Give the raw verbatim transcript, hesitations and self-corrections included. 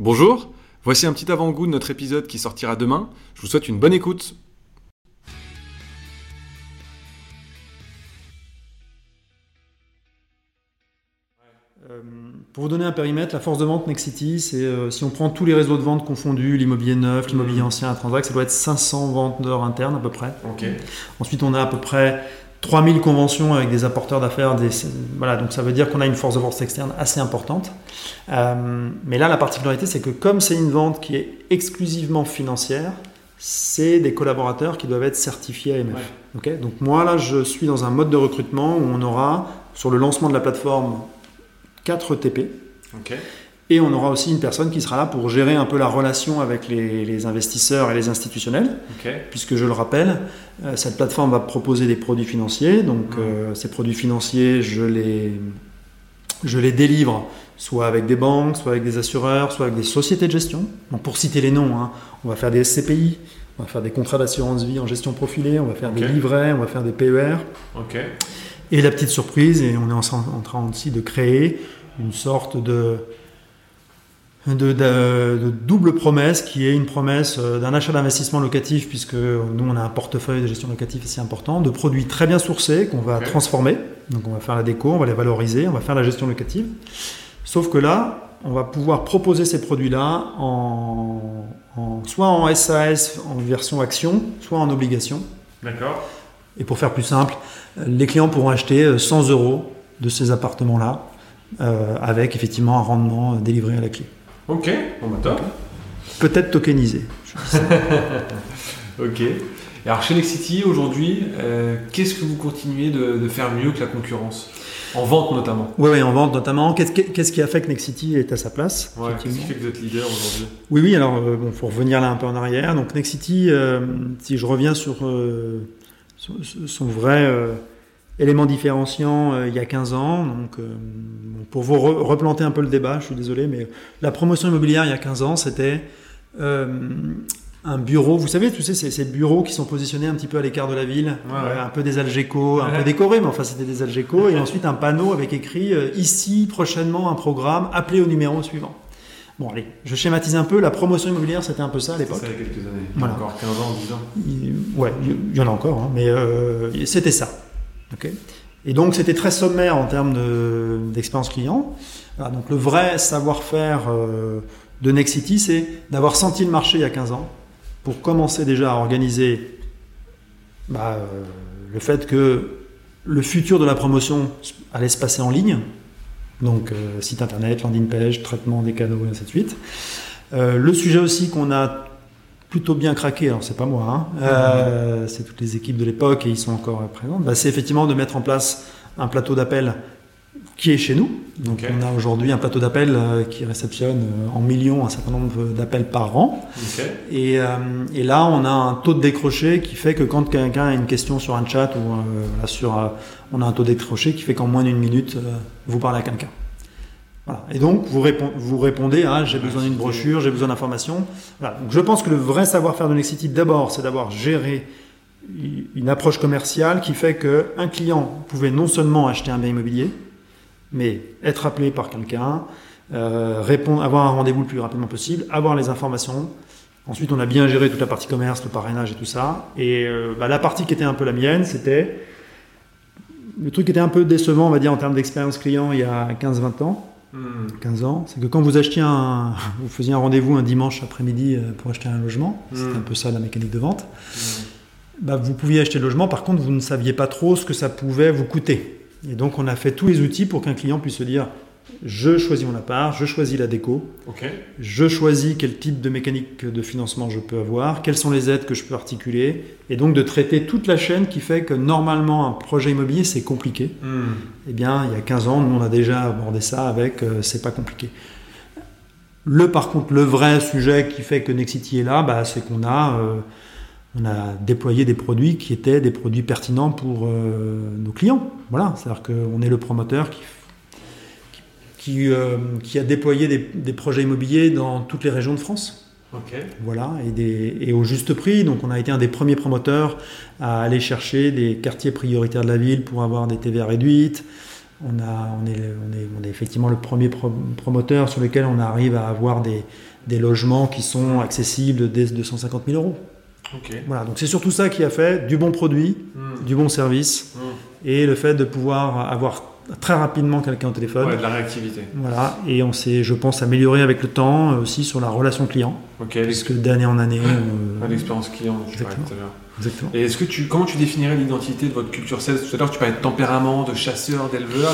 Bonjour, voici un petit avant-goût de notre épisode qui sortira demain. Je vous souhaite une bonne écoute. Euh, pour vous donner un périmètre, la force de vente Nexity, c'est euh, si on prend tous les réseaux de vente confondus, l'immobilier neuf, l'immobilier ancien, la Transac, ça doit être cinq cents vendeurs internes à peu près. Okay. Ensuite, on a à peu près trois mille conventions avec des apporteurs d'affaires, des, voilà, donc ça veut dire qu'on a une force de vente externe assez importante. Euh, mais là, la particularité, c'est que comme c'est une vente qui est exclusivement financière, c'est des collaborateurs qui doivent être certifiés A M F. Ouais. Okay, donc moi, là, je suis dans un mode de recrutement où on aura, sur le lancement de la plateforme, quatre T P. Okay. Et on aura aussi une personne qui sera là pour gérer un peu la relation avec les, les investisseurs et les institutionnels. Okay. Puisque, je le rappelle, euh, cette plateforme va proposer des produits financiers. Donc, mmh. euh, ces produits financiers, je les, je les délivre soit avec des banques, soit avec des assureurs, soit avec des sociétés de gestion. Donc, pour citer les noms, hein, on va faire des S C P I, on va faire des contrats d'assurance vie en gestion profilée, on va faire okay. des livrets, on va faire des P E R. Ok. Et la petite surprise, et on est en train aussi de créer une sorte de, de, de, de double promesse qui est une promesse d'un achat d'investissement locatif, puisque nous on a un portefeuille de gestion locative assez important, de produits très bien sourcés qu'on va okay. transformer. Donc on va faire la déco, on va les valoriser, on va faire la gestion locative. Sauf que là, on va pouvoir proposer ces produits-là en, en, soit en S A S, en version action, soit en obligation. D'accord. Et pour faire plus simple, les clients pourront acheter cent euros de ces appartements-là euh, avec effectivement un rendement délivré à la clé. Ok, bon bah top. Peut-être tokenisé. Ok. Et alors chez Nexity, aujourd'hui, euh, qu'est-ce que vous continuez de, de faire mieux que la concurrence ? En vente notamment. Oui, oui, en vente notamment. Qu'est-ce, qu'est-ce qui a fait que Nexity est à sa place ? Ouais, qu'est-ce qui fait que vous êtes leader aujourd'hui ? Oui, oui, alors il euh, bon, faut revenir là un peu en arrière. Donc Nexity, euh, si je reviens sur... Euh, son vrai euh, élément différenciant euh, il y a quinze ans. Donc, euh, pour vous re- replanter un peu le débat, je suis désolé, mais la promotion immobilière il y a quinze ans, c'était euh, un bureau. Vous savez, tu sais, ces, ces bureaux qui sont positionnés un petit peu à l'écart de la ville, ouais, euh, ouais. un peu des Algeco, un ouais. peu décorés, mais enfin c'était des Algeco, et ensuite un panneau avec écrit euh, « Ici, prochainement, un programme, appelez au numéro suivant ». Bon, allez, je schématise un peu. La promotion immobilière, c'était un peu ça à l'époque. C'était ça il y a quelques années. Voilà. Encore quinze ans, dix ans. Il, ouais, il y en a encore, hein, mais euh, c'était ça. Okay. Et donc, c'était très sommaire en termes de, d'expérience client. Voilà, donc, le vrai savoir-faire euh, de Nexity, c'est d'avoir senti le marché il y a quinze ans pour commencer déjà à organiser bah, euh, le fait que le futur de la promotion allait se passer en ligne. Donc euh, site internet, landing page, traitement des canaux, et ainsi de suite. Euh, le sujet aussi qu'on a plutôt bien craqué, alors c'est pas moi, hein, euh, c'est toutes les équipes de l'époque et ils sont encore présentes, bah, c'est effectivement de mettre en place un plateau d'appel qui est chez nous. Donc okay. on a aujourd'hui un plateau d'appel euh, qui réceptionne euh, en millions un certain nombre d'appels par an. Okay. Et, euh, et là, on a un taux de décroché qui fait que quand quelqu'un a une question sur un chat, ou euh, voilà, sur, euh, on a un taux de décroché qui fait qu'en moins d'une minute, euh, vous parlez à quelqu'un. Voilà. Et donc, vous, répond, vous répondez à « j'ai besoin d'une brochure, j'ai besoin d'informations voilà. ». Je pense que le vrai savoir-faire de Nexity, d'abord, c'est d'avoir géré une approche commerciale qui fait qu'un client pouvait non seulement acheter un bien immobilier, mais être appelé par quelqu'un, euh, répondre, avoir un rendez-vous le plus rapidement possible, avoir les informations. Ensuite, on a bien géré toute la partie commerce, le parrainage et tout ça. Et euh, bah, la partie qui était un peu la mienne, c'était le truc qui était un peu décevant, on va dire, en termes d'expérience client il y a quinze vingt ans. Mmh. quinze ans, c'est que quand vous achetiez un, vous faisiez un rendez-vous un dimanche après-midi pour acheter un logement, mmh. c'était un peu ça la mécanique de vente, mmh. bah, vous pouviez acheter le logement, par contre, vous ne saviez pas trop ce que ça pouvait vous coûter. Et donc, on a fait tous les outils pour qu'un client puisse se dire « je choisis mon appart, je choisis la déco, okay. je choisis quel type de mécanique de financement je peux avoir, quelles sont les aides que je peux articuler ». Et donc, de traiter toute la chaîne qui fait que normalement, un projet immobilier, c'est compliqué. Mmh. Eh bien, il y a quinze ans, nous, on a déjà abordé ça avec euh, « c'est pas compliqué ». Le, par contre, le vrai sujet qui fait que Nexity est là, bah, c'est qu'on a... Euh, On a déployé des produits qui étaient des produits pertinents pour euh, nos clients. Voilà, c'est-à-dire qu'on est le promoteur qui, qui, euh, qui a déployé des, des projets immobiliers dans toutes les régions de France. Okay. Voilà, et, des, et au juste prix. Donc, on a été un des premiers promoteurs à aller chercher des quartiers prioritaires de la ville pour avoir des T V A réduites. On, a, on, est, on, est, on est effectivement le premier pro- promoteur sur lequel on arrive à avoir des, des logements qui sont accessibles dès deux cent cinquante mille euros. Okay. Voilà, donc c'est surtout ça qui a fait du bon produit, mmh. du bon service, mmh. et le fait de pouvoir avoir très rapidement quelqu'un au téléphone. Ouais, de la réactivité. Voilà, et on s'est, je pense, amélioré avec le temps aussi sur la relation client. Ok. Parce que d'année en année... Euh... L'expérience client, dont tu parlais tout à l'heure. Exactement. Et est-ce que tu, comment tu définirais l'identité de votre culture S A S ? Tout à l'heure, tu parlais de tempérament, de chasseur, d'éleveur.